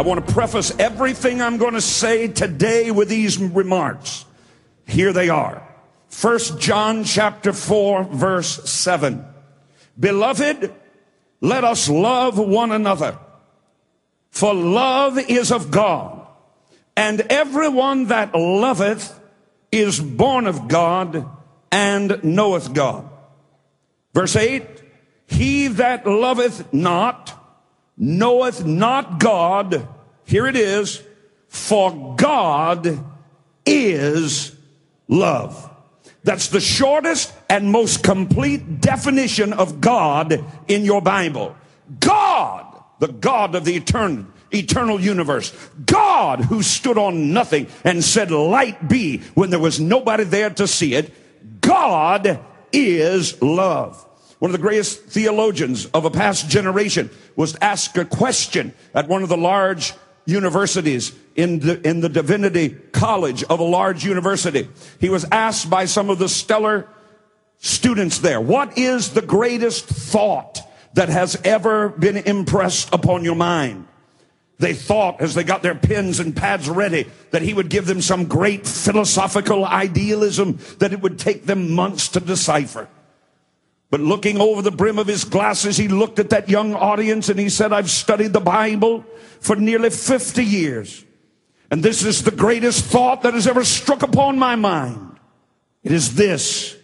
I want to preface everything I'm going to say today with these remarks. Here they are. First John chapter 4, verse 7. Beloved, let us love one another, for love is of God, and everyone that loveth is born of God and knoweth God. Verse 8, he that loveth not knoweth not God. Here it is, for God is love. That's the shortest and most complete definition of God in your Bible. God, the God of the eternal universe. God who stood on nothing and said, "Light be," when there was nobody there to see it. God is love. One of the greatest theologians of a past generation was asked a question at one of the large universities in the divinity college of a large university. He was asked by some of the stellar students there, what is the greatest thought that has ever been impressed upon your mind? They thought, as they got their pens and pads ready, that he would give them some great philosophical idealism that it would take them months to decipher. But looking over the brim of his glasses, he looked at that young audience and he said, I've studied the Bible for nearly 50 years. And this is the greatest thought that has ever struck upon my mind. It is this: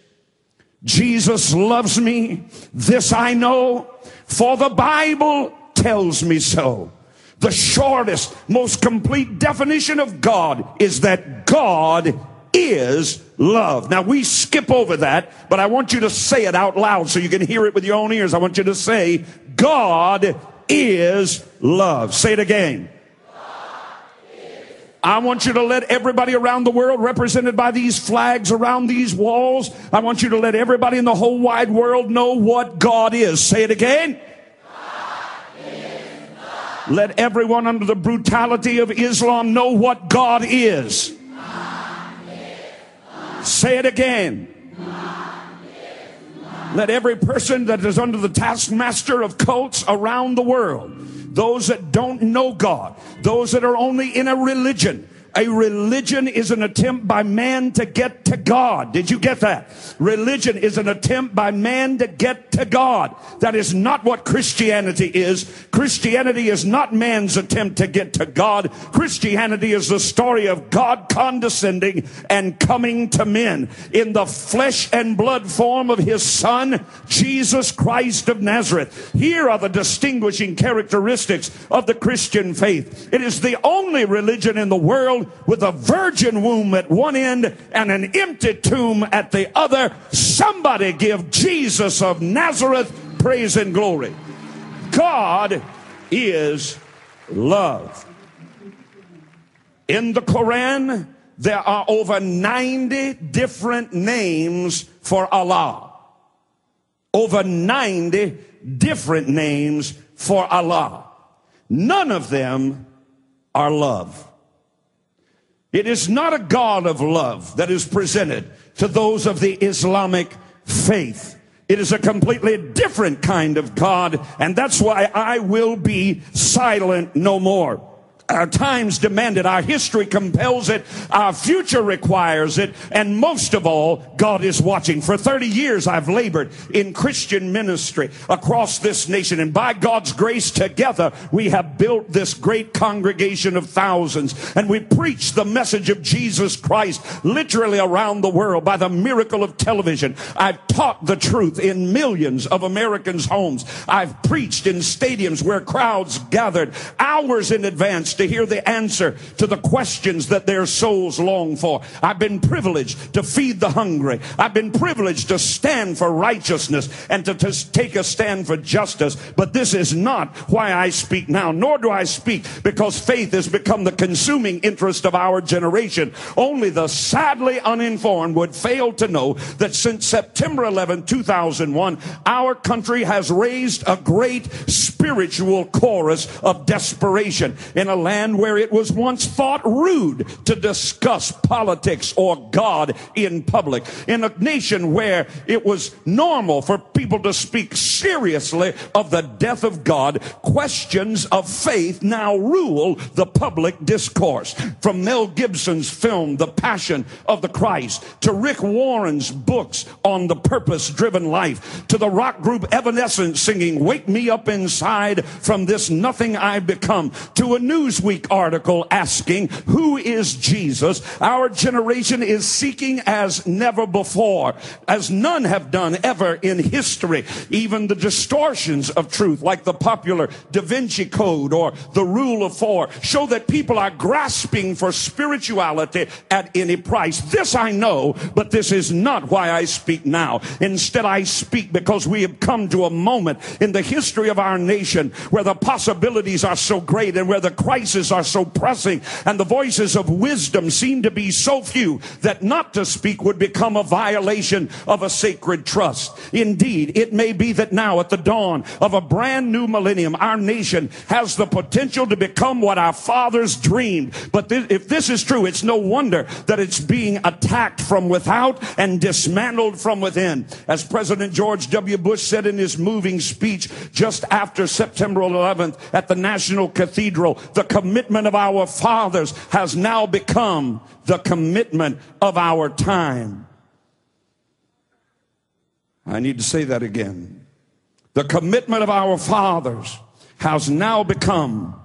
Jesus loves me. This I know, for the Bible tells me so. The shortest, most complete definition of God is that God is love. Now, we skip over that, but I want you to say it out loud so you can hear it with your own ears. I want you to say, God is love. Say it again. I want you to let everybody around the world, represented by these flags around these walls, I want you to let everybody in the whole wide world know what God is. Say it again. Let everyone under the brutality of Islam know what God is. Say it again. Let every person that is under the taskmaster of cults around the world, those that don't know God, those that are only in a religion. A religion is an attempt by man to get to God. Did you get that? Religion is an attempt by man to get to God. That is not what Christianity is. Christianity is not man's attempt to get to God. Christianity is the story of God condescending and coming to men in the flesh and blood form of his son, Jesus Christ of Nazareth. Here are the distinguishing characteristics of the Christian faith. It is the only religion in the world with a virgin womb at one end and an empty tomb at the other. Somebody give Jesus of Nazareth praise and glory. God is love. In the Quran, there are over 90 different names for Allah. Over 90 different names for Allah. None of them are love. It is not a God of love that is presented to those of the Islamic faith. It is a completely different kind of God, and that's why I will be silent no more. Our times demand it, our history compels it, our future requires it, and most of all, God is watching. For 30 years, I've labored in Christian ministry across this nation, and by God's grace, together, we have built this great congregation of thousands, and we preach the message of Jesus Christ literally around the world by the miracle of television. I've taught the truth in millions of Americans' homes. I've preached in stadiums where crowds gathered hours in advance to hear the answer to the questions that their souls long for. I've been privileged to feed the hungry. I've been privileged to stand for righteousness and to take a stand for justice. But this is not why I speak now, nor do I speak because faith has become the consuming interest of our generation. Only the sadly uninformed would fail to know that since September 11, 2001, our country has raised a great spiritual chorus of desperation in a land where it was once thought rude to discuss politics or God in public, in a nation where it was normal for people to speak seriously of the death of God. Questions of faith now rule the public discourse. From Mel Gibson's film The Passion of the Christ, to Rick Warren's books on the purpose-driven life, to the rock group Evanescence singing Wake Me Up Inside From This Nothing I Become, to a Newsweek article asking, who is Jesus? Our generation is seeking as never before, as none have done ever in history. Even the distortions of truth, like the popular Da Vinci Code or the Rule of Four, show that people are grasping for spirituality at any price. This I know, but this is not why I speak now. Instead, I speak because we have come to a moment in the history of our nation where the possibilities are so great and where the crises are so pressing and the voices of wisdom seem to be so few that not to speak would become a violation of a sacred trust. Indeed, it may be that now at the dawn of a brand new millennium, our nation has the potential to become what our fathers dreamed. But if this is true, it's no wonder that it's being attacked from without and dismantled from within. As President George W. Bush said in his moving speech just after September 11th at the National Cathedral, the commitment of our fathers has now become the commitment of our time. I need to say that again. The commitment of our fathers has now become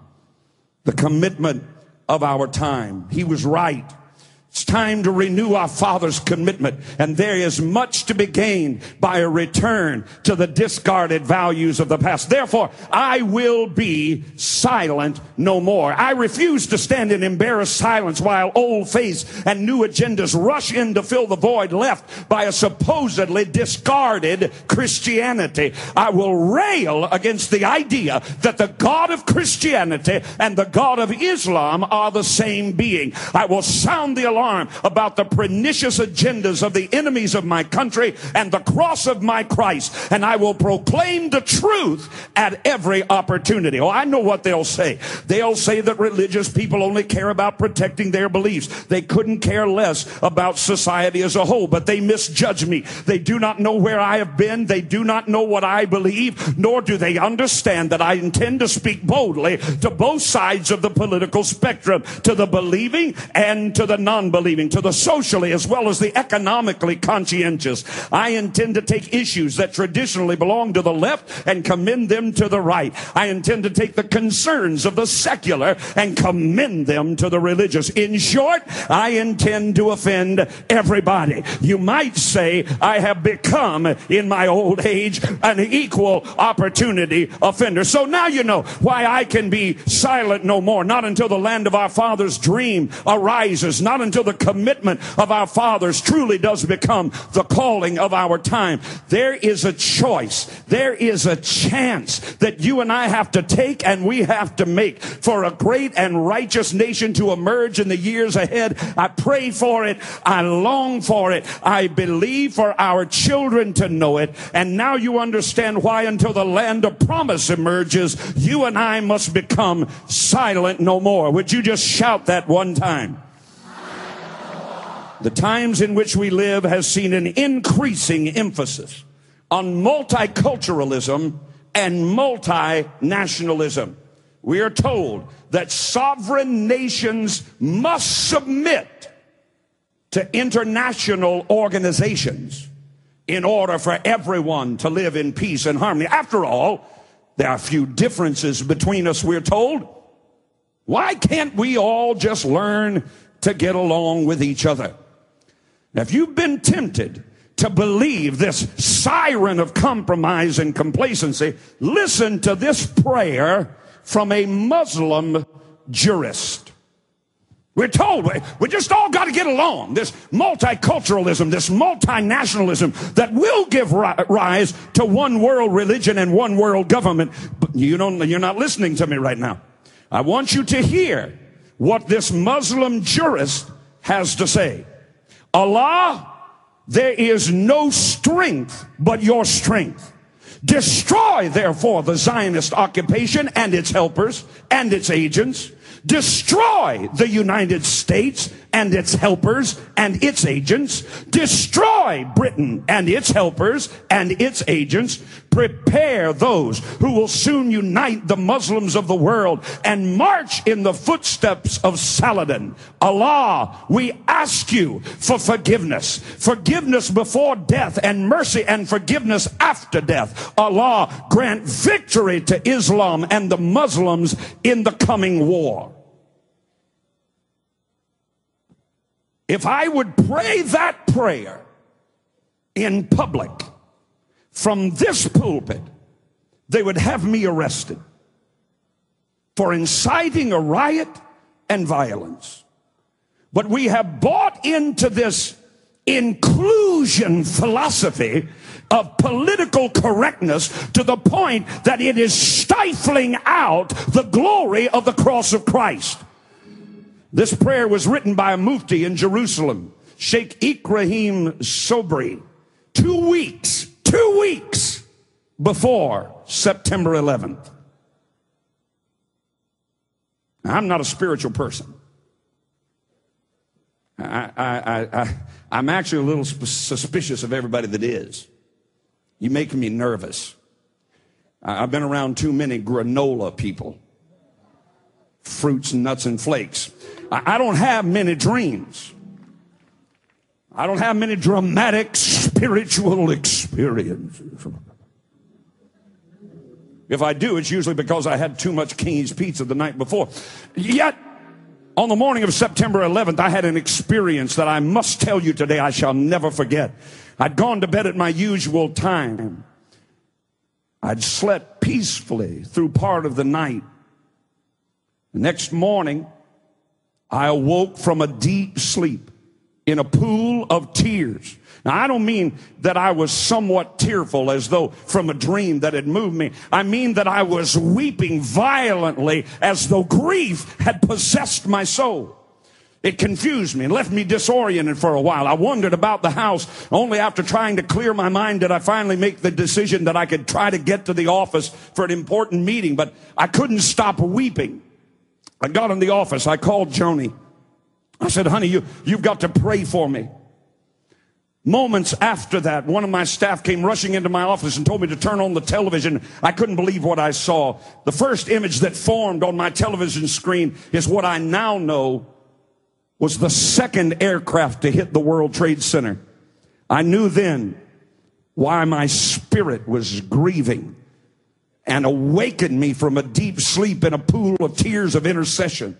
the commitment of our time. He was right. It's time to renew our father's commitment, and there is much to be gained by a return to the discarded values of the past. Therefore, I will be silent no more. I refuse to stand in embarrassed silence while old faiths and new agendas rush in to fill the void left by a supposedly discarded Christianity. I will rail against the idea that the God of Christianity and the God of Islam are the same being. I will sound the alarm about the pernicious agendas of the enemies of my country and the cross of my Christ, and I will proclaim the truth at every opportunity. Oh, I know what they'll say. They'll say that religious people only care about protecting their beliefs. They couldn't care less about society as a whole, but they misjudge me. They do not know where I have been. They do not know what I believe, nor do they understand that I intend to speak boldly to both sides of the political spectrum, to the believing and to the non-believing. To the socially as well as the economically conscientious. I intend to take issues that traditionally belong to the left and commend them to the right. I intend to take the concerns of the secular and commend them to the religious. In short, I intend to offend everybody. You might say I have become, in my old age, an equal opportunity offender. So now you know why I can be silent no more. Not until the land of our father's dream arises. Not until the commitment of our fathers truly does become the calling of our time. There is a choice. There is a chance that you and I have to take and we have to make for a great and righteous nation to emerge in the years ahead. I pray for it. I long for it. I believe for our children to know it. And now you understand why until the land of promise emerges, you and I must become silent no more. Would you just shout that one time? The times in which we live has seen an increasing emphasis on multiculturalism and multinationalism. We are told that sovereign nations must submit to international organizations in order for everyone to live in peace and harmony. After all, there are few differences between us, we're told. Why can't we all just learn to get along with each other? Now, if you've been tempted to believe this siren of compromise and complacency, listen to this prayer from a Muslim jurist. We're told we just all got to get along. This multiculturalism, this multinationalism that will give rise to one world religion and one world government. But you're not listening to me right now. I want you to hear what this Muslim jurist has to say. Allah, there is no strength but your strength. Destroy, therefore, the Zionist occupation and its helpers and its agents. Destroy the United States and its helpers and its agents. Destroy Britain and its helpers and its agents. Prepare those who will soon unite the Muslims of the world and march in the footsteps of Saladin. Allah, we ask you for forgiveness. Forgiveness before death and mercy and forgiveness after death. Allah, grant victory to Islam and the Muslims in the coming war. If I would pray that prayer in public, from this pulpit, they would have me arrested for inciting a riot and violence. But we have bought into this inclusion philosophy of political correctness to the point that it is stifling out the glory of the cross of Christ. This prayer was written by a mufti in Jerusalem, Sheikh Ibrahim Sobri, 2 weeks. 2 weeks before September 11th. Now, I'm not a spiritual person. I'm actually a little suspicious of everybody that is. You make me nervous. I've been around too many granola people. Fruits, nuts, and flakes. I don't have many dreams. I don't have many dramatic spiritual experiences. If I do, it's usually because I had too much King's Pizza the night before. Yet, on the morning of September 11th, I had an experience that I must tell you today I shall never forget. I'd gone to bed at my usual time. I'd slept peacefully through part of the night. The next morning, I awoke from a deep sleep in a pool of tears. Now, I don't mean that I was somewhat tearful as though from a dream that had moved me. I mean that I was weeping violently as though grief had possessed my soul. It confused me and left me disoriented for a while. I wandered about the house. Only after trying to clear my mind did I finally make the decision that I could try to get to the office for an important meeting, but I couldn't stop weeping. I got in the office. I called Joni. I said, honey, you've got to pray for me. Moments after that, one of my staff came rushing into my office and told me to turn on the television. I couldn't believe what I saw. The first image that formed on my television screen is what I now know was the second aircraft to hit the World Trade Center. I knew then why my spirit was grieving and awakened me from a deep sleep in a pool of tears of intercession.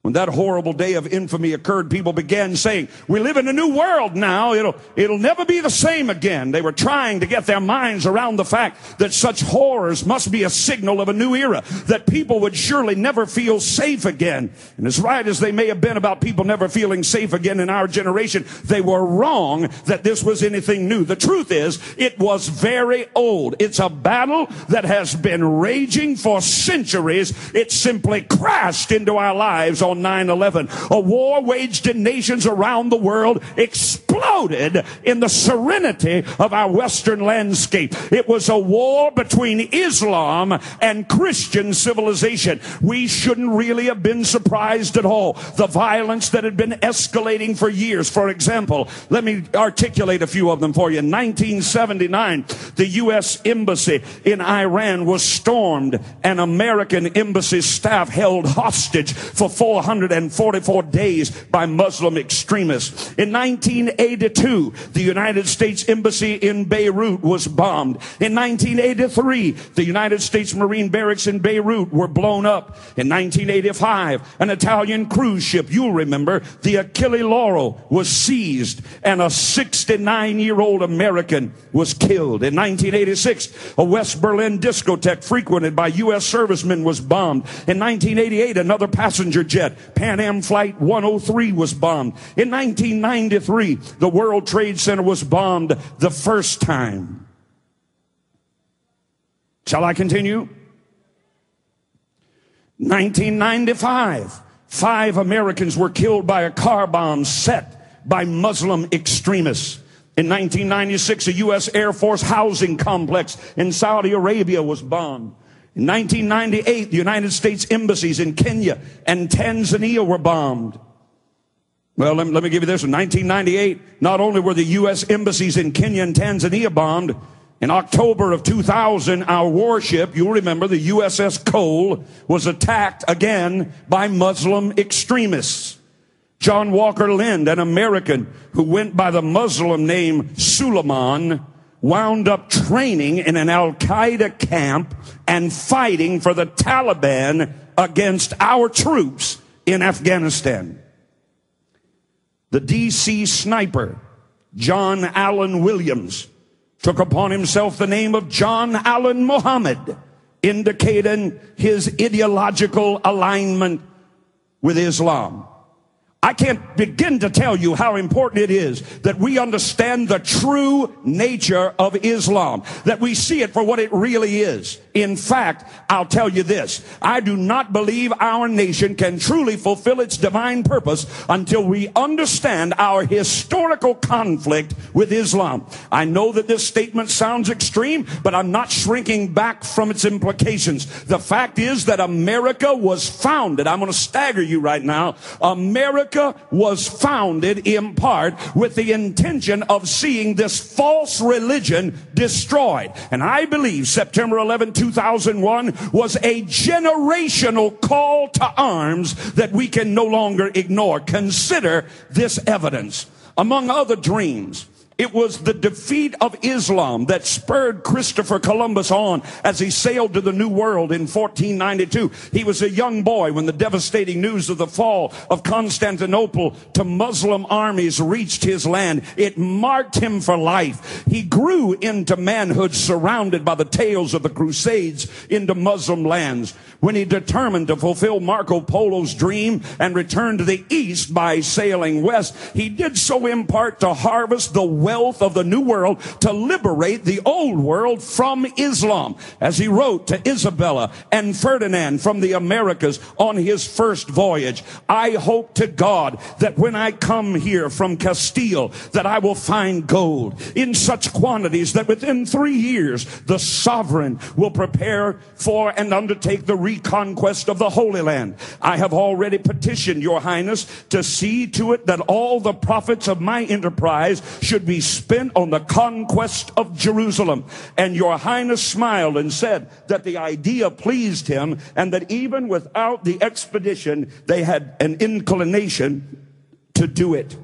When that horrible day of infamy occurred, people began saying, we live in a new world now. It'll never be the same again. They were trying to get their minds around the fact that such horrors must be a signal of a new era, that people would surely never feel safe again. And as right as they may have been about people never feeling safe again in our generation, they were wrong that this was anything new. The truth is, it was very old. It's a battle that has been raging for centuries. It simply crashed into our lives on 9/11. A war waged in nations around the world exploded in the serenity of our Western landscape. It was a war between Islam and Christian civilization. We shouldn't really have been surprised at all. The violence that had been escalating for years. For example, let me articulate a few of them for you. In 1979, the U.S. Embassy in Iran was stormed and American embassy staff held hostage for 444 days by Muslim extremists. In 1982, the United States Embassy in Beirut was bombed. In 1983, the United States Marine barracks in Beirut were blown up. In 1985, an Italian cruise ship, you'll remember, the Achille Lauro, was seized and a 69-year-old American was killed. In 1986, a West Berlin discotheque frequented by U.S. servicemen was bombed. In 1988, another passenger jet, Pan Am Flight 103, was bombed. In 1993, the World Trade Center was bombed the first time. Shall I continue? 1995, 5 Americans were killed by a car bomb set by Muslim extremists. In 1996, a U.S. Air Force housing complex in Saudi Arabia was bombed. In 1998, the United States embassies in Kenya and Tanzania were bombed. Well, let me give you this. In 1998, not only were the U.S. embassies in Kenya and Tanzania bombed, in October of 2000, our warship, you'll remember, the USS Cole, was attacked again by Muslim extremists. John Walker Lind, an American who went by the Muslim name Suleiman, wound up training in an al-Qaeda camp and fighting for the Taliban against our troops in Afghanistan. The D.C. sniper, John Allen Williams, took upon himself the name of John Allen Muhammad, indicating his ideological alignment with Islam. I can't begin to tell you how important it is that we understand the true nature of Islam, that we see it for what it really is. In fact, I'll tell you this. I do not believe our nation can truly fulfill its divine purpose until we understand our historical conflict with Islam. I know that this statement sounds extreme, but I'm not shrinking back from its implications. The fact is that America was founded. I'm going to stagger you right now. America was founded in part with the intention of seeing this false religion destroyed. And I believe September 11, 2001 was a generational call to arms that we can no longer ignore. Consider this evidence. Among other dreams, it was the defeat of Islam that spurred Christopher Columbus on as he sailed to the New World in 1492. He was a young boy when the devastating news of the fall of Constantinople to Muslim armies reached his land. It marked him for life. He grew into manhood, surrounded by the tales of the Crusades into Muslim lands. When he determined to fulfill Marco Polo's dream and return to the east by sailing west, he did so in part to harvest the wealth of the New World to liberate the Old World from Islam. As he wrote to Isabella and Ferdinand from the Americas on his first voyage, I hope to God that when I come here from Castile, that I will find gold in such quantities that within 3 years the sovereign will prepare for and undertake the reconquest of the Holy Land. I have already petitioned your highness to see to it that all the profits of my enterprise should be spent on the conquest of Jerusalem. And your highness smiled and said that the idea pleased him, and that even without the expedition, they had an inclination to do it.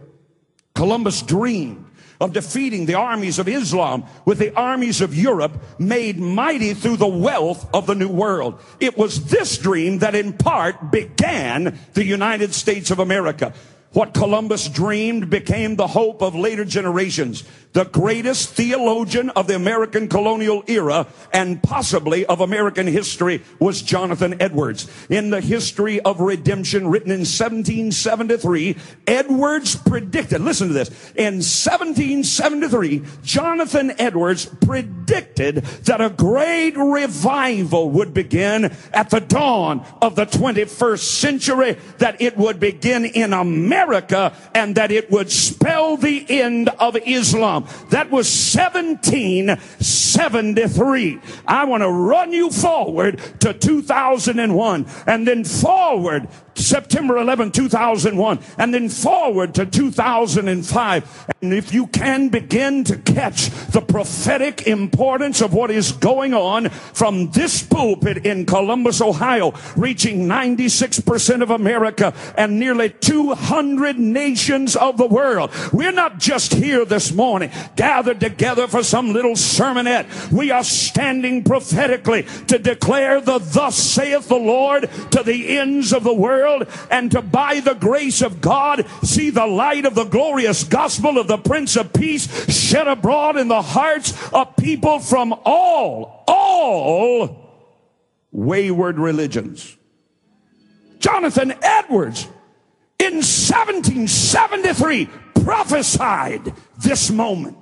Columbus dreamed of defeating the armies of Islam with the armies of Europe, made mighty through the wealth of the New World. It was this dream that in part began the United States of America. What Columbus dreamed became the hope of later generations. The greatest theologian of the American colonial era and possibly of American history was Jonathan Edwards. In the History of Redemption, written in 1773, Edwards predicted, listen to this, in 1773, Jonathan Edwards predicted that a great revival would begin at the dawn of the 21st century, that it would begin in America, and that it would spell the end of Islam. That was 1773. I want to run you forward to 2001, and then forward September 11, 2001, and then forward to 2005. And if you can begin to catch the prophetic importance of what is going on from this pulpit in Columbus, Ohio, reaching 96% of America and nearly 200 nations of the world. We're not just here this morning gathered together for some little sermonette. We are standing prophetically to declare the thus saith the Lord to the ends of the world, and to, by the grace of God, see the light of the glorious gospel of the Prince of Peace shed abroad in the hearts of people from all wayward religions. Jonathan Edwards in 1773 prophesied this moment.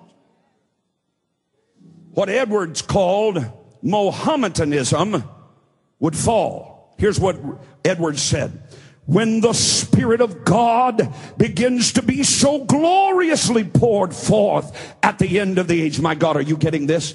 What Edwards called Mohammedanism would fall. Here's what Edwards said. When the Spirit of God begins to be so gloriously poured forth at the end of the age, my God, are you getting this?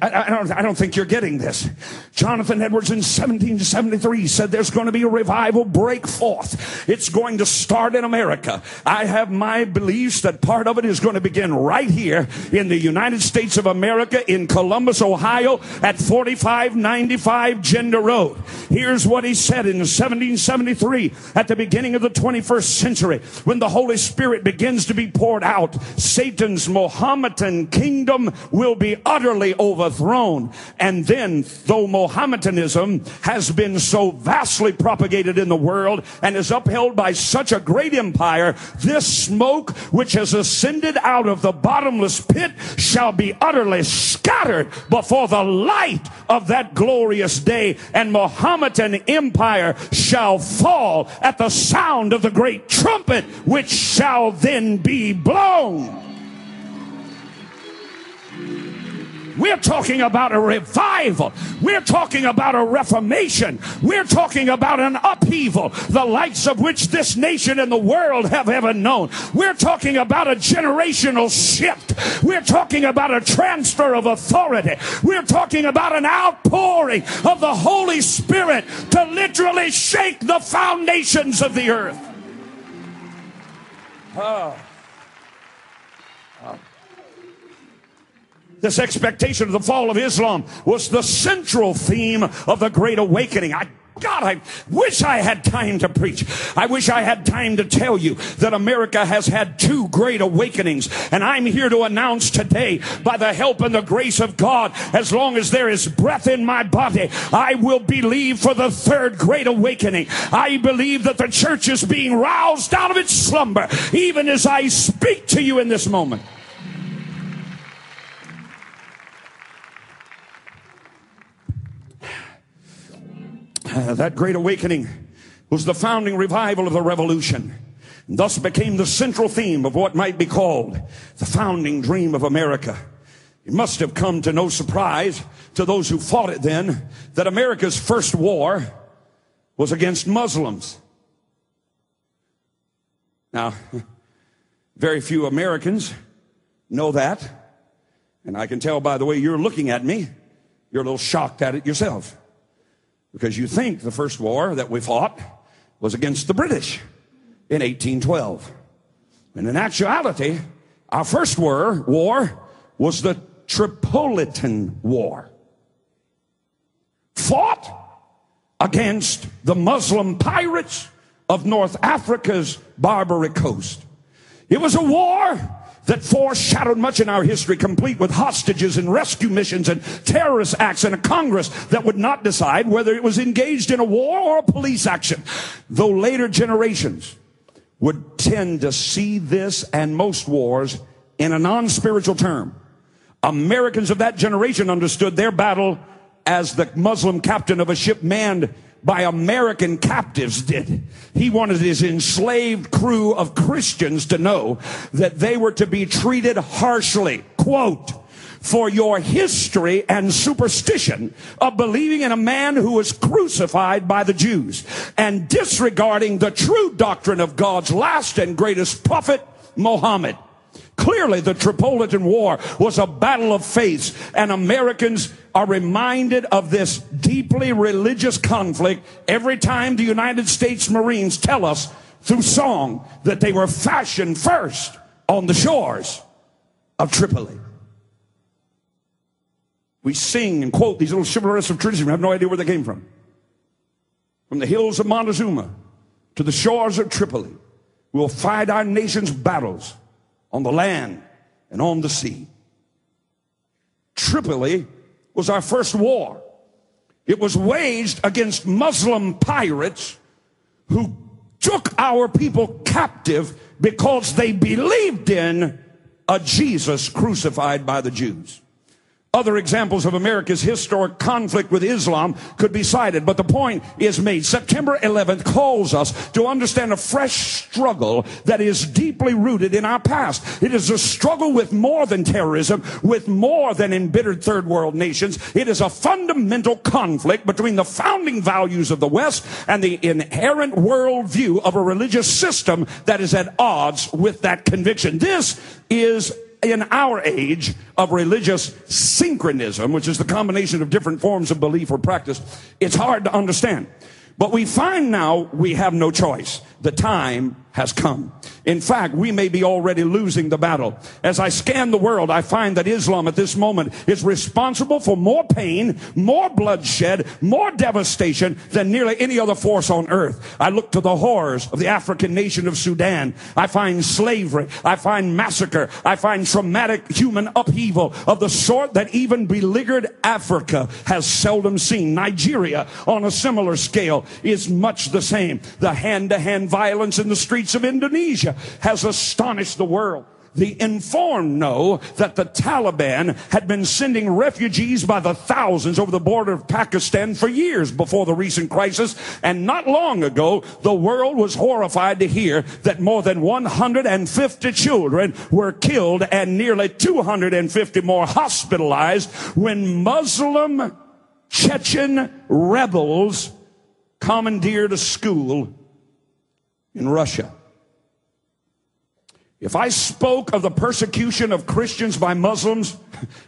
I don't think you're getting this. Jonathan Edwards in 1773 said there's going to be a revival break forth. It's going to start in America. I have my beliefs that part of it is going to begin right here in the United States of America in Columbus, Ohio at 4595 Gender Road. Here's what he said in 1773 at the beginning of the 21st century. When the Holy Spirit begins to be poured out, Satan's Mohammedan kingdom will be utterly overthrown. And then, though Mohammedanism has been so vastly propagated in the world and is upheld by such a great empire, this smoke which has ascended out of the bottomless pit shall be utterly scattered before the light of that glorious day, and Mohammedan empire shall fall at the sound of the great trumpet which shall then be blown. We're talking about a revival. We're talking about a reformation. We're talking about an upheaval, the likes of which this nation and the world have ever known. We're talking about a generational shift. We're talking about a transfer of authority. We're talking about an outpouring of the Holy Spirit to literally shake the foundations of the earth. This expectation of the fall of Islam was the central theme of the Great Awakening. God, I wish I had time to preach. I wish I had time to tell you that America has had two great awakenings. And I'm here to announce today, by the help and the grace of God, as long as there is breath in my body, I will believe for the third great awakening. I believe that the church is being roused out of its slumber, even as I speak to you in this moment. That great awakening was the founding revival of the revolution, and thus became the central theme of what might be called the founding dream of America. It must have come to no surprise to those who fought it then that America's first war was against Muslims. Now, very few Americans know that, and I can tell by the way you're looking at me, you're a little shocked at it yourself. Because you think the first war that we fought was against the British in 1812. And in actuality, our first war was the Tripolitan War, fought against the Muslim pirates of North Africa's Barbary Coast. It was a war that foreshadowed much in our history, complete with hostages and rescue missions and terrorist acts, and a Congress that would not decide whether it was engaged in a war or a police action. Though later generations would tend to see this and most wars in a non-spiritual term, Americans of that generation understood their battle as the Muslim captain of a ship manned by American captives did. He wanted his enslaved crew of Christians to know that they were to be treated harshly. Quote, "For your history and superstition of believing in a man who was crucified by the Jews and disregarding the true doctrine of God's last and greatest prophet, Muhammad." Clearly, the Tripolitan War was a battle of faiths, and Americans are reminded of this deeply religious conflict every time the United States Marines tell us through song that they were fashioned first on the shores of Tripoli. We sing and quote these little chivalrous of tradition. We have no idea where they came from. From the hills of Montezuma to the shores of Tripoli, we'll fight our nation's battles on the land and on the sea. Tripoli was our first war. It was waged against Muslim pirates who took our people captive because they believed in a Jesus crucified by the Jews. Other examples of America's historic conflict with Islam could be cited, but the point is made. September 11th calls us to understand a fresh struggle that is deeply rooted in our past. It is a struggle with more than terrorism, with more than embittered third world nations. It is a fundamental conflict between the founding values of the West and the inherent worldview of a religious system that is at odds with that conviction. This is in our age of religious synchronism, which is the combination of different forms of belief or practice, it's hard to understand. But we find now we have no choice. The time has come. In fact, we may be already losing the battle. As I scan the world, I find that Islam at this moment is responsible for more pain, more bloodshed, more devastation than nearly any other force on earth. I look to the horrors of the African nation of Sudan. I find slavery. I find massacre. I find traumatic human upheaval of the sort that even beleaguered Africa has seldom seen. Nigeria, on a similar scale, is much the same. The hand-to-hand violence in the streets of Indonesia has astonished the world. The informed know that the Taliban had been sending refugees by the thousands over the border of Pakistan for years before the recent crisis, and not long ago, the world was horrified to hear that more than 150 children were killed and nearly 250 more hospitalized when Muslim Chechen rebels commandeered a school in Russia. If I spoke of the persecution of Christians by Muslims,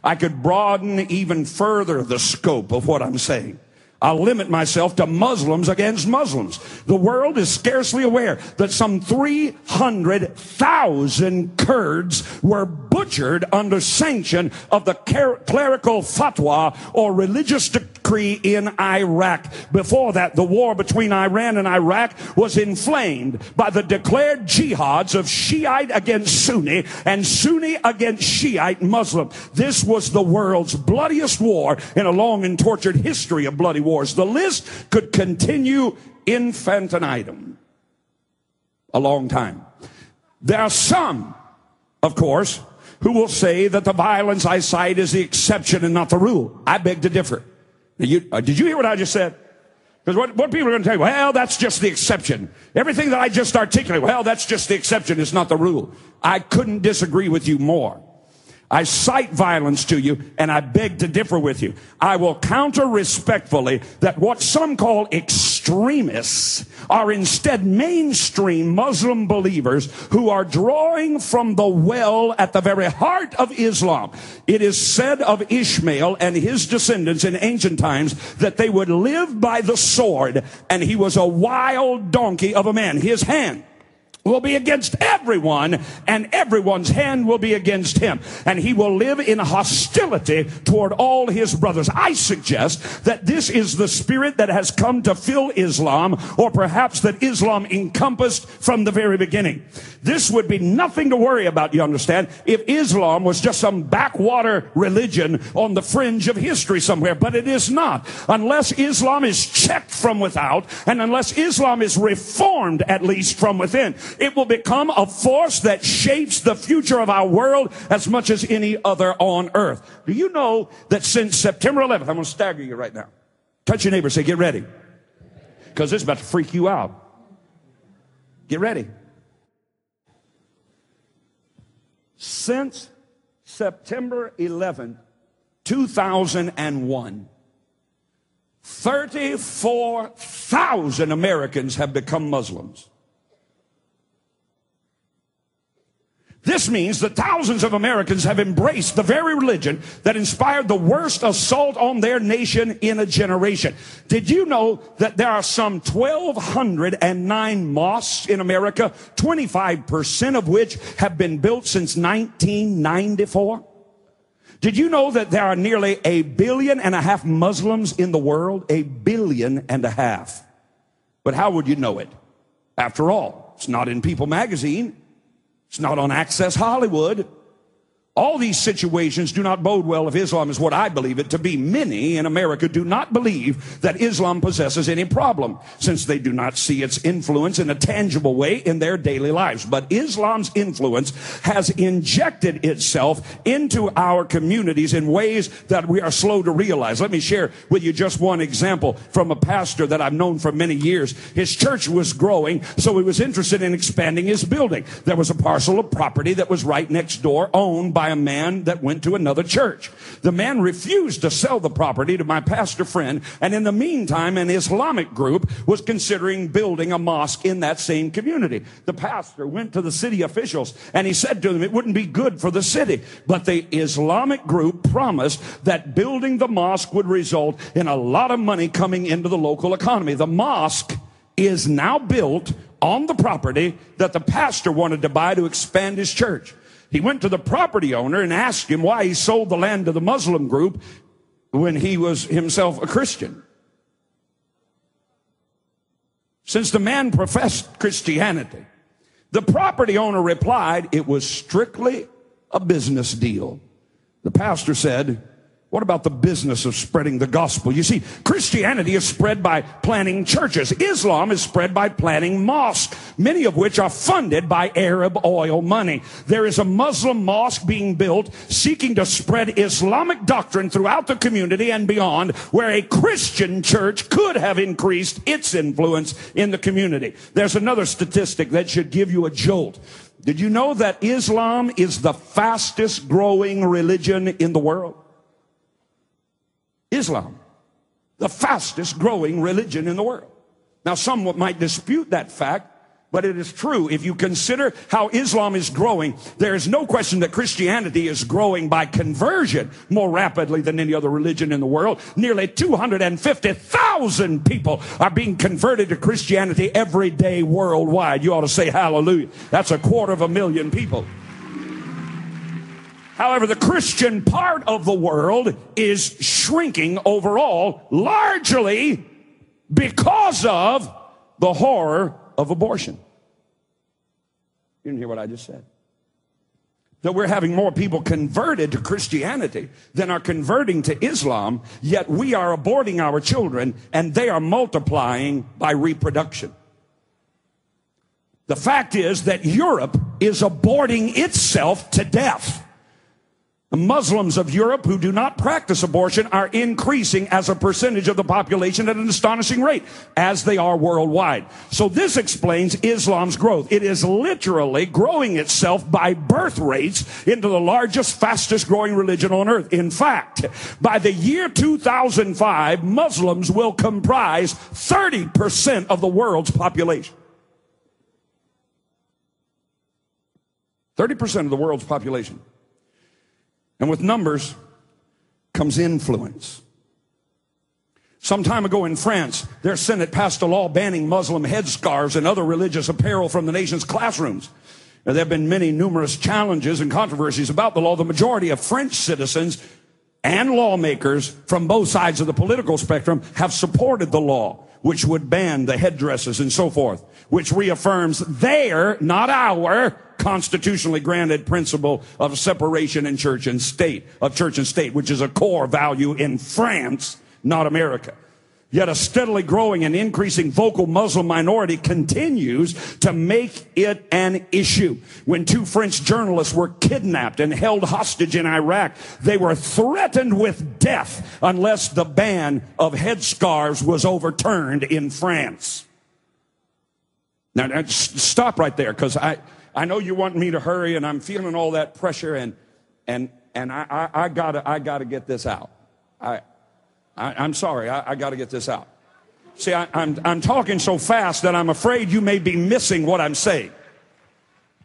I could broaden even further the scope of what I'm saying. I'll limit myself to Muslims against Muslims. The world is scarcely aware that some 300,000 Kurds were butchered under sanction of the clerical fatwa or religious decree in Iraq. Before that, the war between Iran and Iraq was inflamed by the declared jihads of Shiite against Sunni and Sunni against Shiite Muslim. This was the world's bloodiest war in a long and tortured history of bloody wars. The list could continue infinitum, a long time. There are some, of course, who will say that the violence I cite is the exception and not the rule. I beg to differ. Did you hear what I just said? Because what people are going to tell you, well, that's just the exception. Everything that I just articulated, well, that's just the exception, it's not the rule. I couldn't disagree with you more. I cite violence to you, and I beg to differ with you. I will counter respectfully that what some call extremists are instead mainstream Muslim believers who are drawing from the well at the very heart of Islam. It is said of Ishmael and his descendants in ancient times that they would live by the sword, and he was a wild donkey of a man. His hand will be against everyone, and everyone's hand will be against him. And he will live in hostility toward all his brothers. I suggest that this is the spirit that has come to fill Islam, or perhaps that Islam encompassed from the very beginning. This would be nothing to worry about, you understand, if Islam was just some backwater religion on the fringe of history somewhere. But it is not. Unless Islam is checked from without, and unless Islam is reformed, at least from within, it will become a force that shapes the future of our world as much as any other on earth. Do you know that since September 11th, I'm going to stagger you right now. Touch your neighbor, say, get ready. Because this is about to freak you out. Get ready. Since September 11th, 2001, 34,000 Americans have become Muslims. This means that thousands of Americans have embraced the very religion that inspired the worst assault on their nation in a generation. Did you know that there are some 1,209 mosques in America, 25% of which have been built since 1994? Did you know that there are nearly 1.5 billion Muslims in the world? 1.5 billion. But how would you know it? After all, it's not in People magazine. It's not on Access Hollywood. All these situations do not bode well if Islam is what I believe it to be. Many in America do not believe that Islam possesses any problem, since they do not see its influence in a tangible way in their daily lives. But Islam's influence has injected itself into our communities in ways that we are slow to realize. Let me share with you just one example from a pastor that I've known for many years. His church was growing, so he was interested in expanding his building. There was a parcel of property that was right next door owned by by a man that went to another church. The man refused to sell the property to my pastor friend, and in the meantime, an Islamic group was considering building a mosque in that same community. The pastor went to the city officials, and he said to them, it wouldn't be good for the city. But the Islamic group promised that building the mosque would result in a lot of money coming into the local economy. The mosque is now built on the property that the pastor wanted to buy to expand his church. He went to the property owner and asked him why he sold the land to the Muslim group when he was himself a Christian. Since the man professed Christianity, the property owner replied, it was strictly a business deal. The pastor said, what about the business of spreading the gospel? You see, Christianity is spread by planting churches. Islam is spread by planting mosques, many of which are funded by Arab oil money. There is a Muslim mosque being built seeking to spread Islamic doctrine throughout the community and beyond, where a Christian church could have increased its influence in the community. There's another statistic that should give you a jolt. Did you know that Islam is the fastest growing religion in the world? Islam, the fastest growing religion in the world. Now, some might dispute that fact, but it is true. If you consider how Islam is growing, there is no question that Christianity is growing by conversion more rapidly than any other religion in the world. Nearly 250,000 people are being converted to Christianity every day worldwide. You ought to say hallelujah. That's a 250,000 people. However, the Christian part of the world is shrinking overall, largely because of the horror of abortion. You didn't hear what I just said. That we're having more people converted to Christianity than are converting to Islam, yet we are aborting our children, and they are multiplying by reproduction. The fact is that Europe is aborting itself to death. The Muslims of Europe who do not practice abortion are increasing as a percentage of the population at an astonishing rate, as they are worldwide. So this explains Islam's growth. It is literally growing itself by birth rates into the largest, fastest growing religion on earth. In fact, by the year 2005, Muslims will comprise 30% of the world's population. 30% of the world's population. And with numbers comes influence. Some time ago in France, their Senate passed a law banning Muslim headscarves and other religious apparel from the nation's classrooms. Now, there have been numerous challenges and controversies about the law. The majority of French citizens and lawmakers from both sides of the political spectrum have supported the law, which would ban the headdresses and so forth, which reaffirms their, not our, constitutionally granted principle of separation in church and state, which is a core value in France, not America. Yet a steadily growing and increasing vocal Muslim minority continues to make it an issue. When two French journalists were kidnapped and held hostage in Iraq, they were threatened with death unless the ban of headscarves was overturned in France. Now stop right there, because I know you want me to hurry, and I'm feeling all that pressure, and I gotta get this out. I'm sorry, I gotta get this out. See, I'm talking so fast that I'm afraid you may be missing what I'm saying.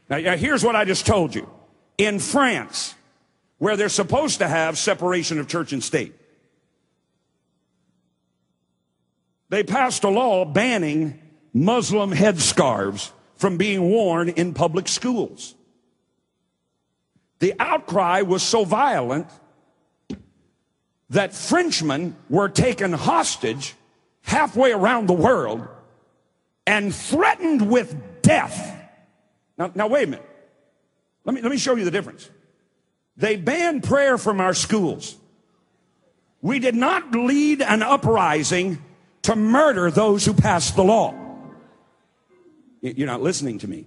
Now here's what I just told you. In France, where they're supposed to have separation of church and state, they passed a law banning Muslim headscarves from being worn in public schools. The outcry was so violent that Frenchmen were taken hostage halfway around the world and threatened with death. Now wait a minute. Let me show you the difference. They banned prayer from our schools. We did not lead an uprising to murder those who passed the law. You're not listening to me.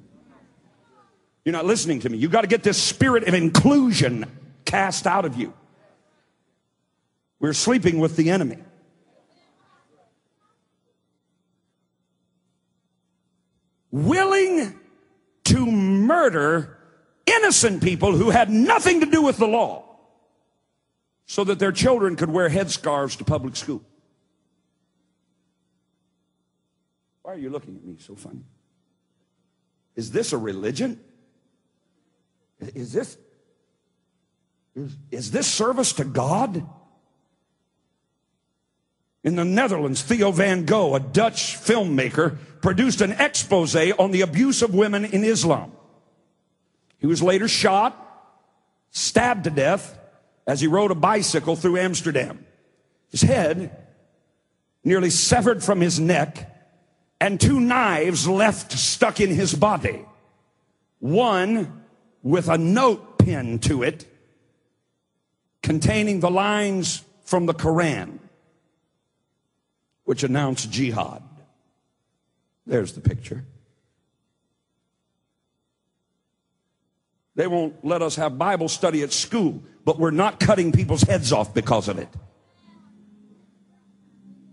You're not listening to me. You've got to get this spirit of inclusion cast out of you. We're sleeping with the enemy. Willing to murder innocent people who had nothing to do with the law so that their children could wear headscarves to public school. Why are you looking at me so funny? Is this a religion? Is this service to God? In the Netherlands, Theo van Gogh, a Dutch filmmaker, produced an expose on the abuse of women in Islam. He was later shot, stabbed to death, as he rode a bicycle through Amsterdam. His head nearly severed from his neck, and two knives left stuck in his body. One with a note pinned to it, containing the lines from the Quran, which announced jihad. There's the picture. They won't let us have Bible study at school, but we're not cutting people's heads off because of it.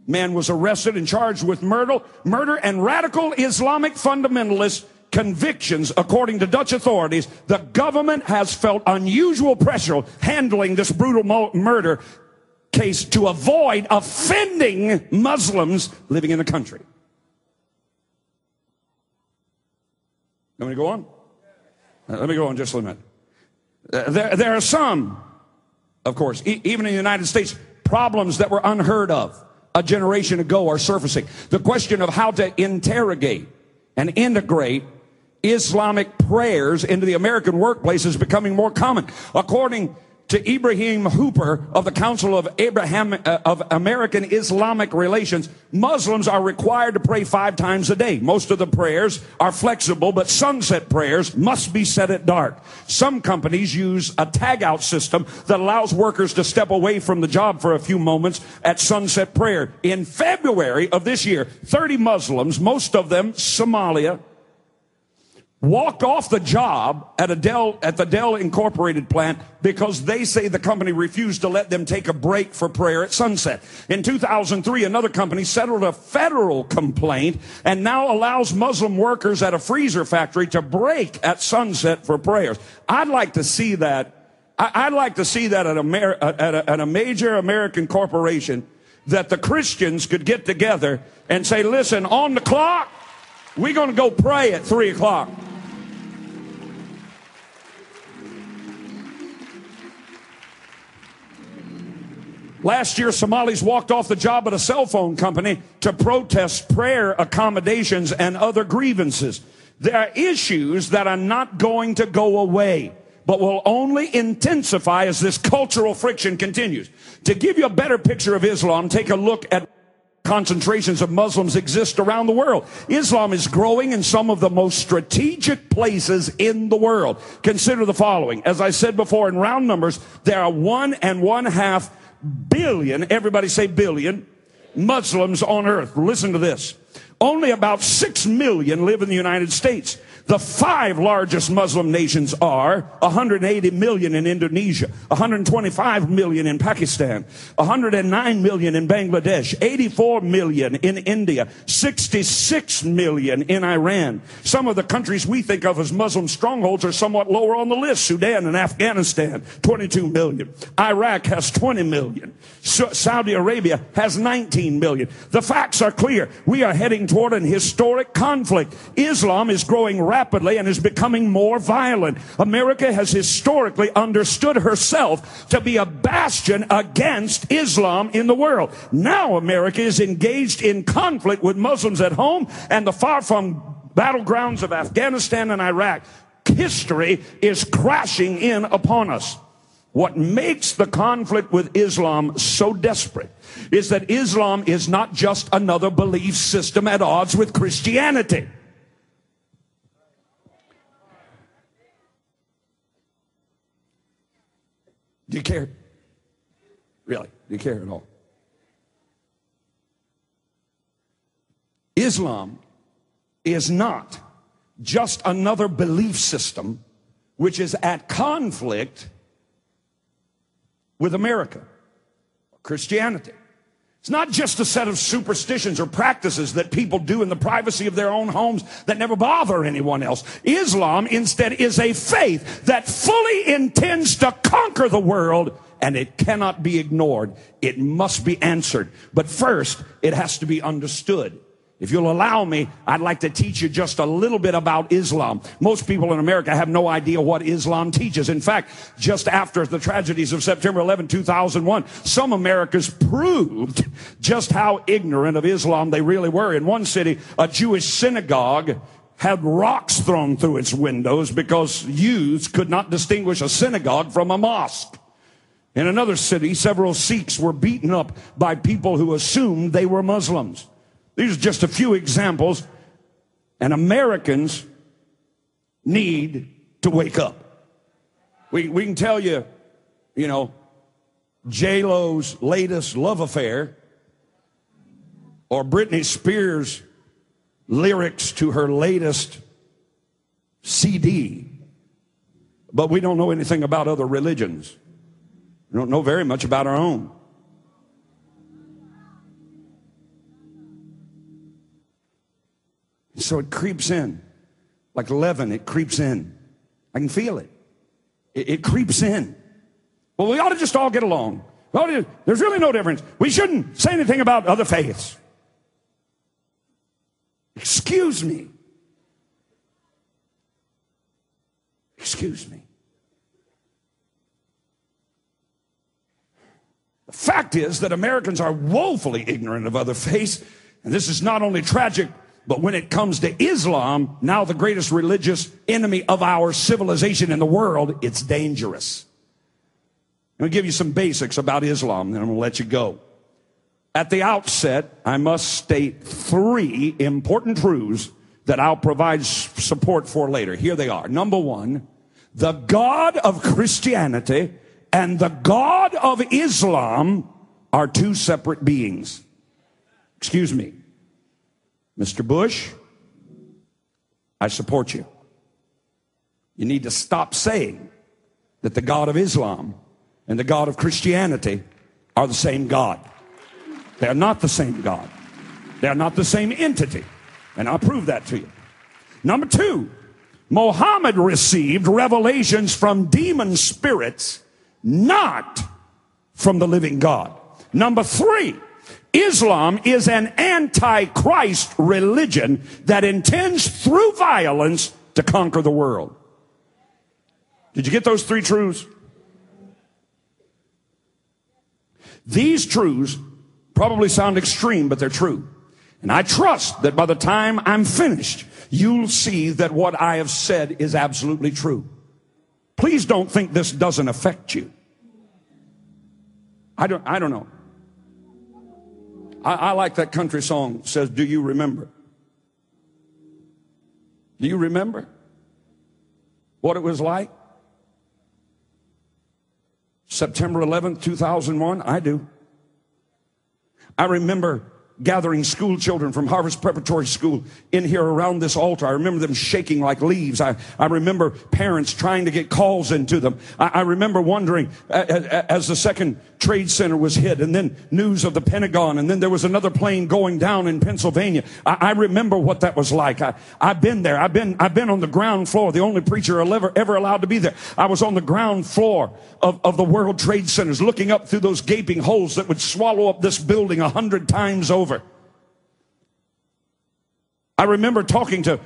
Man was arrested and charged with murder and radical Islamic fundamentalist convictions. According to Dutch authorities, the government has felt unusual pressure handling this brutal murder case to avoid offending Muslims living in the country. Let me go on. Let me go on just a minute. There are some, of course, even in the United States, problems that were unheard of a generation ago are surfacing. The question of how to interrogate and integrate Islamic prayers into the American workplace is becoming more common. According to Ibrahim Hooper of the Council of American Islamic Relations, Muslims are required to pray 5 times a day. Most of the prayers are flexible, but sunset prayers must be said at dark. Some companies use a tag-out system that allows workers to step away from the job for a few moments at sunset prayer. In February of this year, 30 Muslims, most of them Somalia, walked off the job at the Dell Incorporated plant because they say the company refused to let them take a break for prayer at sunset. In 2003, another company settled a federal complaint and now allows Muslim workers at a freezer factory to break at sunset for prayers. I'd like to see that. I'd like to see that at a major American corporation, that the Christians could get together and say, listen, on the clock, we're going to go pray at 3 o'clock. Last year, Somalis walked off the job at a cell phone company to protest prayer accommodations and other grievances. There are issues that are not going to go away, but will only intensify as this cultural friction continues. To give you a better picture of Islam, take a look at concentrations of Muslims exist around the world. Islam is growing in some of the most strategic places in the world. Consider the following. As I said before, in round numbers, there are 1.5 billion, everybody say billion, Muslims on earth. Listen to this. Only about 6 million live in the United States. The 5 largest Muslim nations are 180 million in Indonesia, 125 million in Pakistan, 109 million in Bangladesh, 84 million in India, 66 million in Iran. Some of the countries we think of as Muslim strongholds are somewhat lower on the list. Sudan and Afghanistan, 22 million. Iraq has 20 million. Saudi Arabia has 19 million. The facts are clear. We are heading toward an historic conflict. Islam is growing rapidly and is becoming more violent. America has historically understood herself to be a bastion against Islam in the world. Now America is engaged in conflict with Muslims at home and the far from battlegrounds of Afghanistan and Iraq. History is crashing in upon us. What makes the conflict with Islam so desperate is that Islam is not just another belief system at odds with Christianity. Do you care? Really? Do you care at all? Islam is not just another belief system which is at conflict with America, Christianity. It's not just a set of superstitions or practices that people do in the privacy of their own homes that never bother anyone else. Islam, instead, is a faith that fully intends to conquer the world, and it cannot be ignored. It must be answered. But first, it has to be understood. If you'll allow me, I'd like to teach you just a little bit about Islam. Most people in America have no idea what Islam teaches. In fact, just after the tragedies of September 11, 2001, some Americans proved just how ignorant of Islam they really were. In one city, a Jewish synagogue had rocks thrown through its windows because youths could not distinguish a synagogue from a mosque. In another city, several Sikhs were beaten up by people who assumed they were Muslims. These are just a few examples, and Americans need to wake up. We can tell you, you know, J-Lo's latest love affair or Britney Spears' lyrics to her latest CD, but we don't know anything about other religions. We don't know very much about our own. So it creeps in. Like leaven, it creeps in. I can feel it. It creeps in. Well, we ought to just all get along. There's really no difference. We shouldn't say anything about other faiths. Excuse me. Excuse me. The fact is that Americans are woefully ignorant of other faiths, and this is not only tragic, but when it comes to Islam, now the greatest religious enemy of our civilization in the world, it's dangerous. I'm going to give you some basics about Islam, then I'm going to let you go. At the outset, I must state three important truths that I'll provide support for later. Here they are. Number one, the God of Christianity and the God of Islam are two separate beings. Excuse me. Mr. Bush, I support you. You need to stop saying that the God of Islam and the God of Christianity are the same God. They are not the same God. They are not the same entity. And I'll prove that to you. Number two, Muhammad received revelations from demon spirits, not from the living God. Number three, Islam is an anti-Christ religion that intends through violence to conquer the world. Did you get those three truths? These truths probably sound extreme, but they're true. And I trust that by the time I'm finished, you'll see that what I have said is absolutely true. Please don't think this doesn't affect you. I don't know. I like that country song, says, do you remember? Do you remember what it was like? September 11th, 2001, I do. I remember gathering school children from Harvest Preparatory School in here around this altar. I remember them shaking like leaves. I remember parents trying to get calls into them. I remember wondering as the Second Trade Center was hit, and then news of the Pentagon, and then there was another plane going down in Pennsylvania. I remember what that was like. I've been there. I've been on the ground floor, the only preacher ever allowed to be there. I was on the ground floor of the World Trade Centers, looking up through those gaping holes that would swallow up this building 100 times over. I remember talking to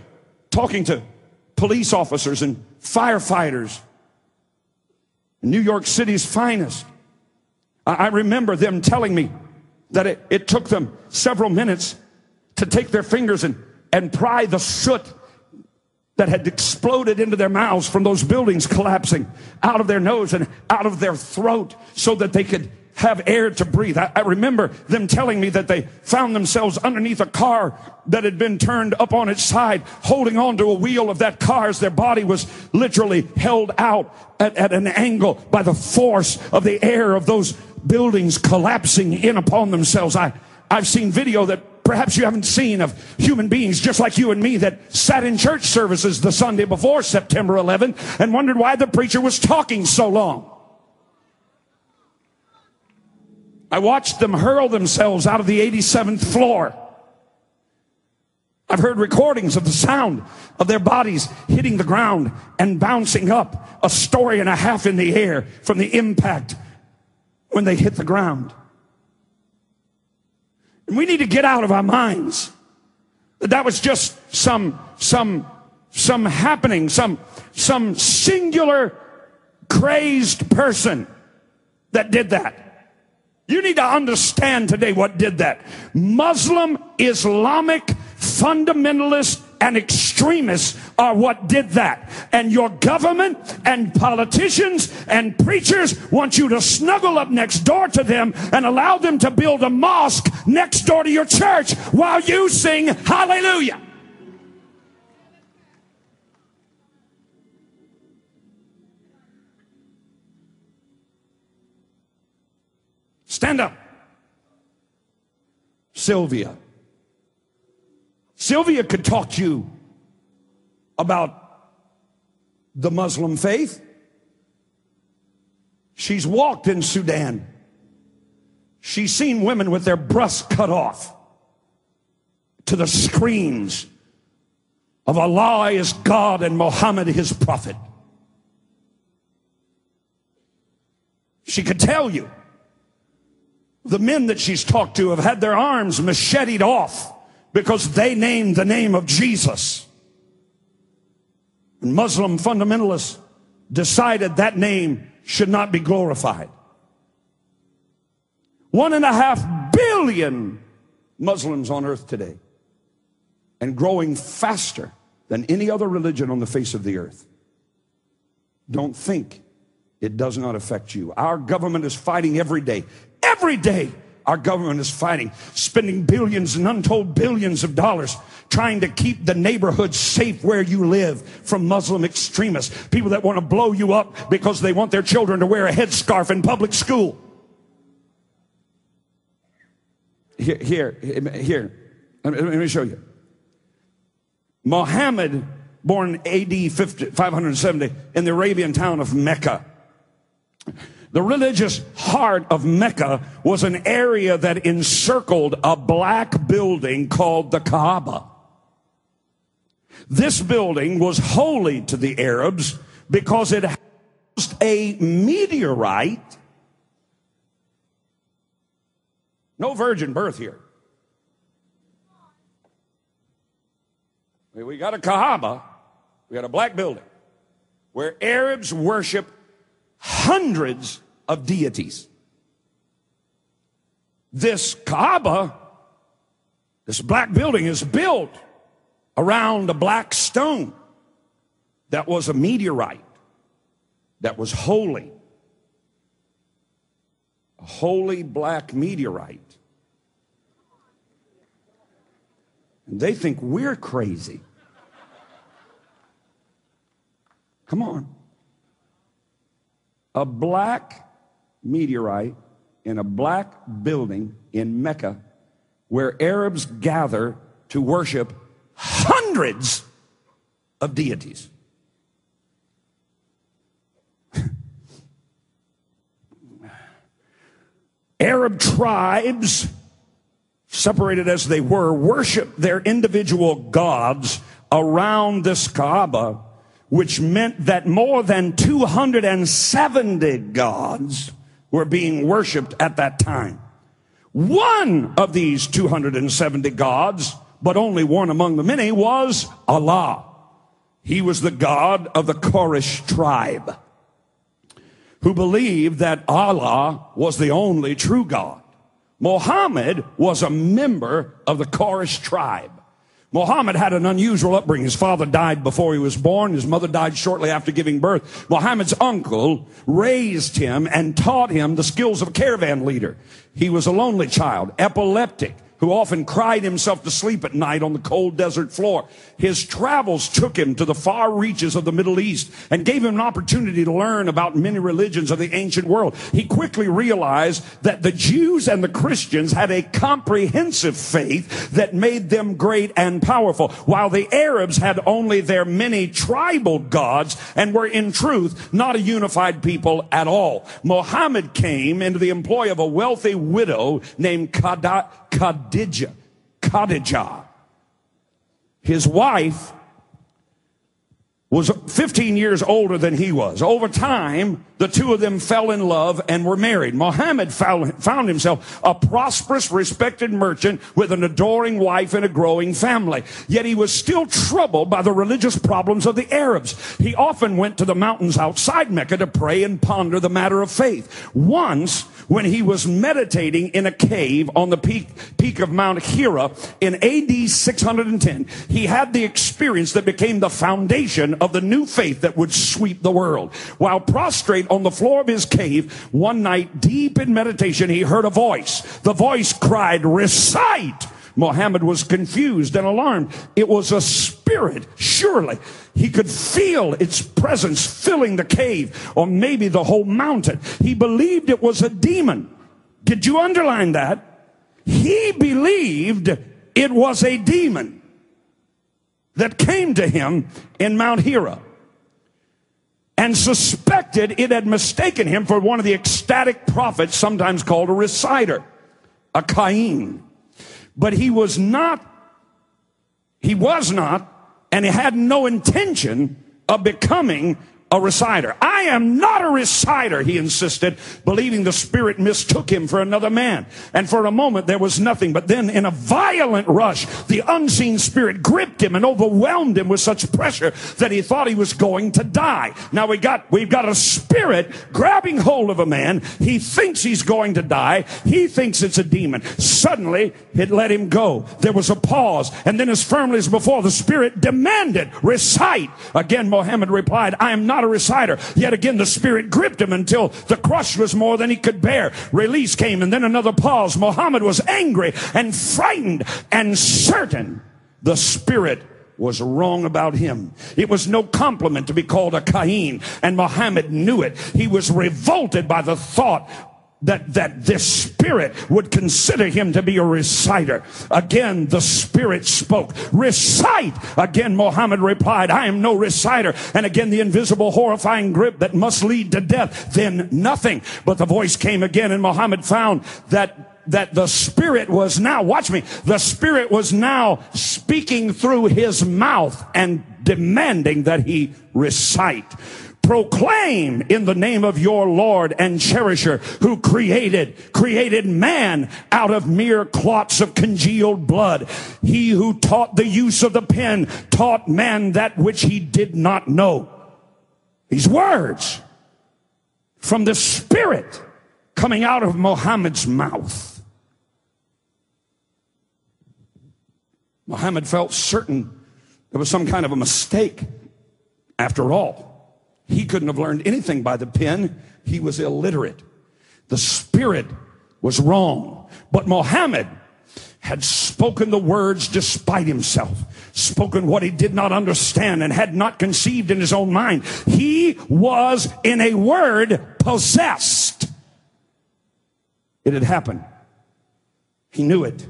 police officers and firefighters, New York City's finest. I remember them telling me that it took them several minutes to take their fingers and pry the soot that had exploded into their mouths from those buildings collapsing out of their nose and out of their throat so that they could have air to breathe. I remember them telling me that they found themselves underneath a car that had been turned up on its side, holding on to a wheel of that car as their body was literally held out at an angle by the force of the air of those buildings collapsing in upon themselves. I've seen video that perhaps you haven't seen of human beings just like you and me that sat in church services the Sunday before September 11th and wondered why the preacher was talking so long. I watched them hurl themselves out of the 87th floor. I've heard recordings of the sound of their bodies hitting the ground and bouncing up a story and a half in the air from the impact when they hit the ground. And we need to get out of our minds that that was just some happening, some singular crazed person that did that. You need to understand today what did that. Muslim, Islamic, fundamentalists, and extremists are what did that. And your government and politicians and preachers want you to snuggle up next door to them and allow them to build a mosque next door to your church while you sing hallelujah. Stand up. Sylvia. Sylvia could talk to you about the Muslim faith. She's walked in Sudan. She's seen women with their breasts cut off to the screams of Allah is God and Muhammad his prophet. She could tell you the men that she's talked to have had their arms macheted off because they named the name of Jesus. And Muslim fundamentalists decided that name should not be glorified. 1.5 billion Muslims on earth today, and growing faster than any other religion on the face of the earth. Don't think it does not affect you. Our government is fighting every day. Every day our government is fighting, spending billions and untold billions of dollars trying to keep the neighborhood safe where you live from Muslim extremists, people that want to blow you up because they want their children to wear a headscarf in public school. Here, let me show you. Muhammad, born AD 570 in the Arabian town of Mecca. The religious heart of Mecca was an area that encircled a black building called the Kaaba. This building was holy to the Arabs because it housed a meteorite. No virgin birth here. We got a Kaaba, we got a black building where Arabs worship hundreds of deities. This Kaaba, this black building, is built around a black stone that was a meteorite that was holy. A holy black meteorite. And they think we're crazy. Come on. A black meteorite in a black building in Mecca where Arabs gather to worship hundreds of deities. Arab tribes, separated as they were, worshiped their individual gods around this Kaaba, which meant that more than 270 gods were being worshipped at that time. One of these 270 gods, but only one among the many, was Allah. He was the god of the Quraysh tribe, who believed that Allah was the only true God. Muhammad was a member of the Quraysh tribe. Muhammad had an unusual upbringing. His father died before he was born. His mother died shortly after giving birth. Muhammad's uncle raised him and taught him the skills of a caravan leader. He was a lonely child, epileptic. who often cried himself to sleep at night on the cold desert floor. His travels took him to the far reaches of the Middle East and gave him an opportunity to learn about many religions of the ancient world. He quickly realized that the Jews and the Christians had a comprehensive faith that made them great and powerful, while the Arabs had only their many tribal gods and were in truth not a unified people at all. Muhammad came into the employ of a wealthy widow named Khadijah. His wife was 15 years older than he was. Over time, the two of them fell in love and were married. Muhammad found himself a prosperous, respected merchant with an adoring wife and a growing family. Yet he was still troubled by the religious problems of the Arabs. He often went to the mountains outside Mecca to pray and ponder the matter of faith. Once, when he was meditating in a cave on the peak of Mount Hira in AD 610, he had the experience that became the foundation of the new faith that would sweep the world. While prostrate on the floor of his cave, one night, deep in meditation, he heard a voice. The voice cried, "Recite!" Muhammad was confused and alarmed. It was a spirit, surely. He could feel its presence filling the cave, or maybe the whole mountain. He believed it was a demon. Did you underline that? He believed it was a demon that came to him in Mount Hira, and suspected it had mistaken him for one of the ecstatic prophets, sometimes called a reciter, a Kahin. But he was not, and he had no intention of becoming a reciter. "I am not a reciter," he insisted, believing the spirit mistook him for another man. And for a moment there was nothing, but then in a violent rush, the unseen spirit gripped him and overwhelmed him with such pressure that he thought he was going to die. Now we've got a spirit grabbing hold of a man. He thinks he's going to die. He thinks it's a demon. Suddenly it let him go. There was a pause, and then as firmly as before, the spirit demanded, "Recite." Again, Muhammad replied, "I am not a reciter." Yet again the spirit gripped him until the crush was more than he could bear. Release came, and then another pause. Muhammad was angry and frightened and certain the spirit was wrong about him. It was no compliment to be called a Kahin, and Muhammad knew it. He was revolted by the thought that this spirit would consider him to be a reciter. Again, the spirit spoke, "Recite." Again, Muhammad replied, "I am no reciter." And again, the invisible, horrifying grip that must lead to death. Then nothing. But the voice came again, and Muhammad found that the spirit was now, watch me, the spirit was now speaking through his mouth and demanding that he recite. "Proclaim in the name of your Lord and cherisher, who created man out of mere clots of congealed blood. He who taught the use of the pen taught man that which he did not know." These words from the spirit coming out of Muhammad's mouth. Muhammad felt certain there was some kind of a mistake. After all, he couldn't have learned anything by the pen. He was illiterate. The spirit was wrong. But Muhammad had spoken the words despite himself, spoken what he did not understand and had not conceived in his own mind. He was, in a word, possessed. It had happened. He knew it.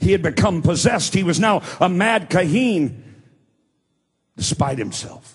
He had become possessed. He was now a mad Kahin despite himself.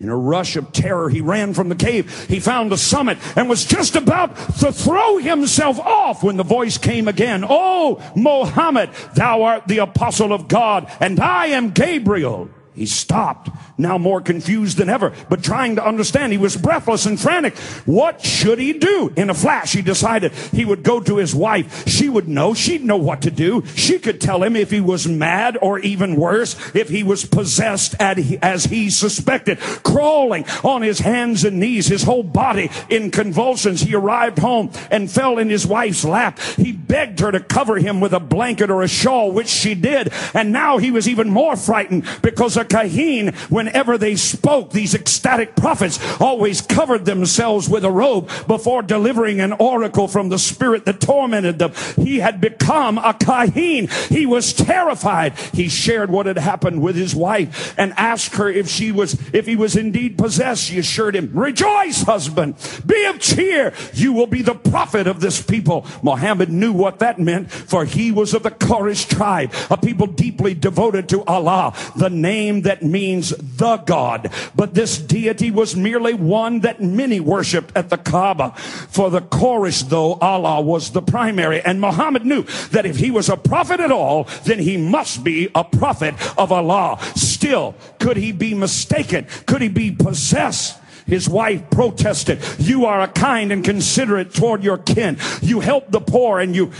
In a rush of terror, he ran from the cave. He found the summit and was just about to throw himself off when the voice came again. "Oh, Muhammad, thou art the apostle of God, and I am Gabriel." He stopped, now more confused than ever, but trying to understand. He was breathless and frantic. What should he do? In a flash, he decided he would go to his wife. She would know. She'd know what to do. She could tell him if he was mad, or even worse, if he was possessed as he suspected. Crawling on his hands and knees, his whole body in convulsions, he arrived home and fell in his wife's lap. He begged her to cover him with a blanket or a shawl, which she did. And now he was even more frightened because a Kaheen, whenever they spoke, these ecstatic prophets always covered themselves with a robe before delivering an oracle from the spirit that tormented them. He had become a Kaheen. He was terrified. He shared what had happened with his wife and asked her if he was indeed possessed. She assured him, "Rejoice, husband. Be of cheer. You will be the prophet of this people." Muhammad knew what that meant, for he was of the Quraysh tribe, a people deeply devoted to Allah, the name that means the God. But this deity was merely one that many worshipped at the Kaaba. For the Quraysh, though, Allah was the primary. And Muhammad knew that if he was a prophet at all, then he must be a prophet of Allah. Still, could he be mistaken? Could he be possessed? His wife protested, "You are a kind and considerate toward your kin. You help the poor and you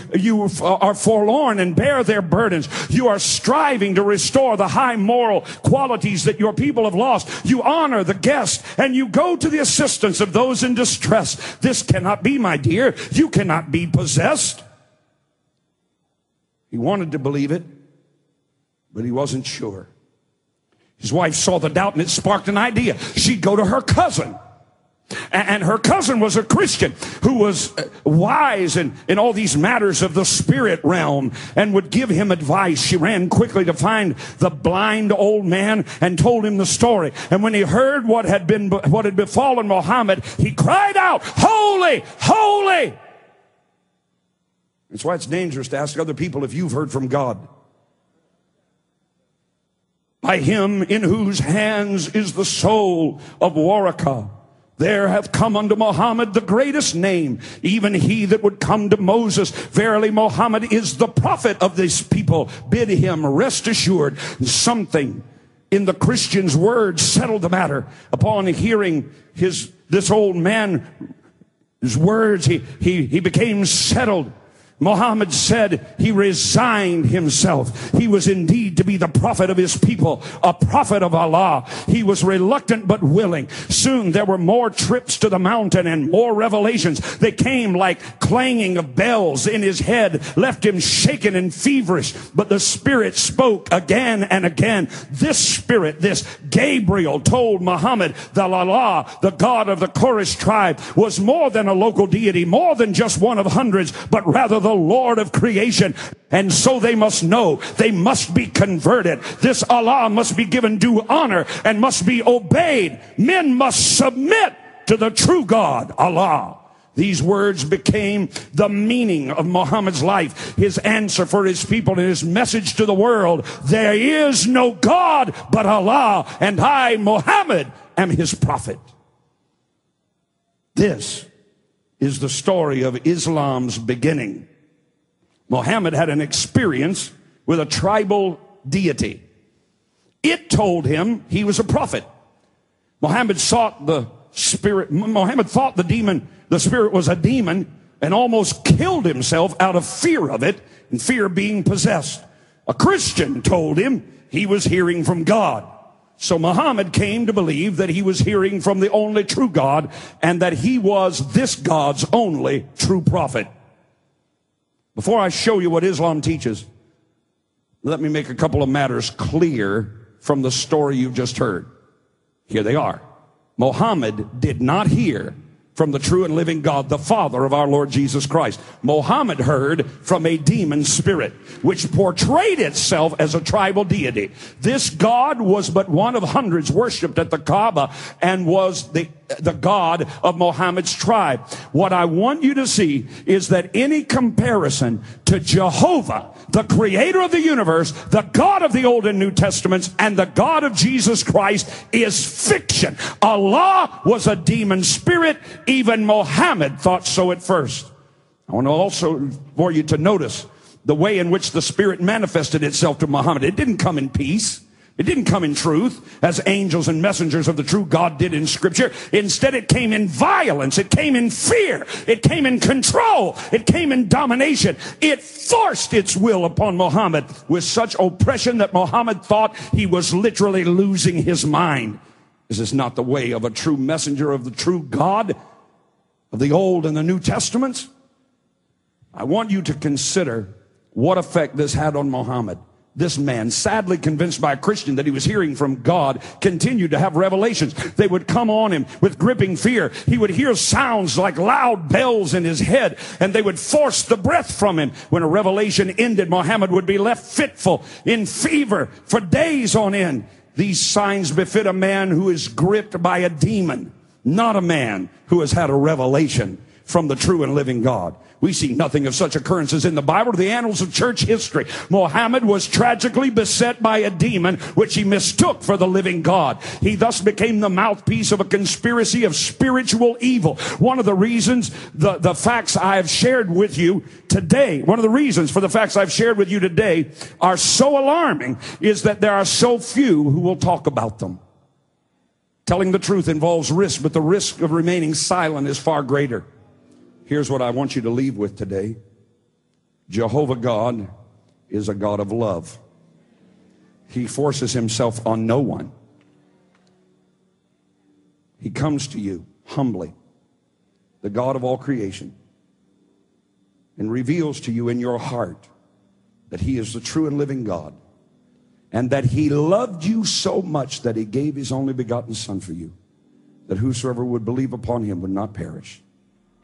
are forlorn and bear their burdens. You are striving to restore the high moral qualities that your people have lost. You honor the guest and you go to the assistance of those in distress. This cannot be, my dear. You cannot be possessed." He wanted to believe it, but he wasn't sure. His wife saw the doubt and it sparked an idea. She'd go to her cousin. And her cousin was a Christian who was wise in all these matters of the spirit realm and would give him advice. She ran quickly to find the blind old man and told him the story. And when he heard what had befallen Muhammad, he cried out, "Holy, holy!" That's why it's dangerous to ask other people if you've heard from God. By him in whose hands is the soul of Waraka, there hath come unto Muhammad the greatest name, even he that would come to Moses. Verily Muhammad is the prophet of this people. Bid him rest assured. Something in the Christian's words settled the matter. Upon hearing this old man's words, he became settled. Muhammad said he resigned himself. He was indeed to be the prophet of his people, a prophet of Allah. He was reluctant but willing. Soon there were more trips to the mountain and more revelations. They came like clanging of bells in his head, left him shaken and feverish. But the Spirit spoke again and again. This Spirit, this Gabriel, told Muhammad that Allah, the God of the Quraysh tribe, was more than a local deity, more than just one of hundreds, but rather the Lord of creation. And so they must know, they must be converted. This Allah must be given due honor and must be obeyed. Men must submit to the true God, Allah. These words became the meaning of Muhammad's life, his answer for his people, and his message to the world. There is no God but Allah, and I, Muhammad, am his prophet. This is the story of Islam's beginning. Muhammad had an experience with a tribal deity. It told him he was a prophet. Muhammad thought the spirit was a demon and almost killed himself out of fear of it and fear of being possessed. A Christian told him he was hearing from God. So Muhammad came to believe that he was hearing from the only true God and that he was this God's only true prophet. Before I show you what Islam teaches, let me make a couple of matters clear from the story you've just heard. Here they are. Muhammad did not hear from the true and living God, the Father of our Lord Jesus Christ. Muhammad heard from a demon spirit, which portrayed itself as a tribal deity. This God was but one of hundreds worshipped at the Kaaba and was the God of Muhammad's tribe. What I want you to see is that any comparison to Jehovah, the creator of the universe, the God of the Old and New Testaments, and the God of Jesus Christ is fiction. Allah was a demon spirit. Even Muhammad thought so at first. I want to also for you to notice the way in which the spirit manifested itself to Muhammad. It didn't come in peace. It didn't come in truth, as angels and messengers of the true God did in Scripture. Instead, it came in violence. It came in fear. It came in control. It came in domination. It forced its will upon Muhammad with such oppression that Muhammad thought he was literally losing his mind. This is not the way of a true messenger of the true God of the Old and the New Testaments. I want you to consider what effect this had on Muhammad. This man, sadly convinced by a Christian that he was hearing from God, continued to have revelations. They would come on him with gripping fear. He would hear sounds like loud bells in his head, and they would force the breath from him. When a revelation ended, Muhammad would be left fitful, in fever, for days on end. These signs befit a man who is gripped by a demon, not a man who has had a revelation from the true and living God. We see nothing of such occurrences in the Bible or the annals of church history. Muhammad was tragically beset by a demon which he mistook for the living God. He thus became the mouthpiece of a conspiracy of spiritual evil. One of the reasons the facts I've shared with you today are so alarming is that there are so few who will talk about them. Telling the truth involves risk, but the risk of remaining silent is far greater. Here's what I want you to leave with today. Jehovah God is a God of love. He forces himself on no one. He comes to you humbly, the God of all creation, and reveals to you in your heart that he is the true and living God, and that he loved you so much that he gave his only begotten Son for you, that whosoever would believe upon him would not perish,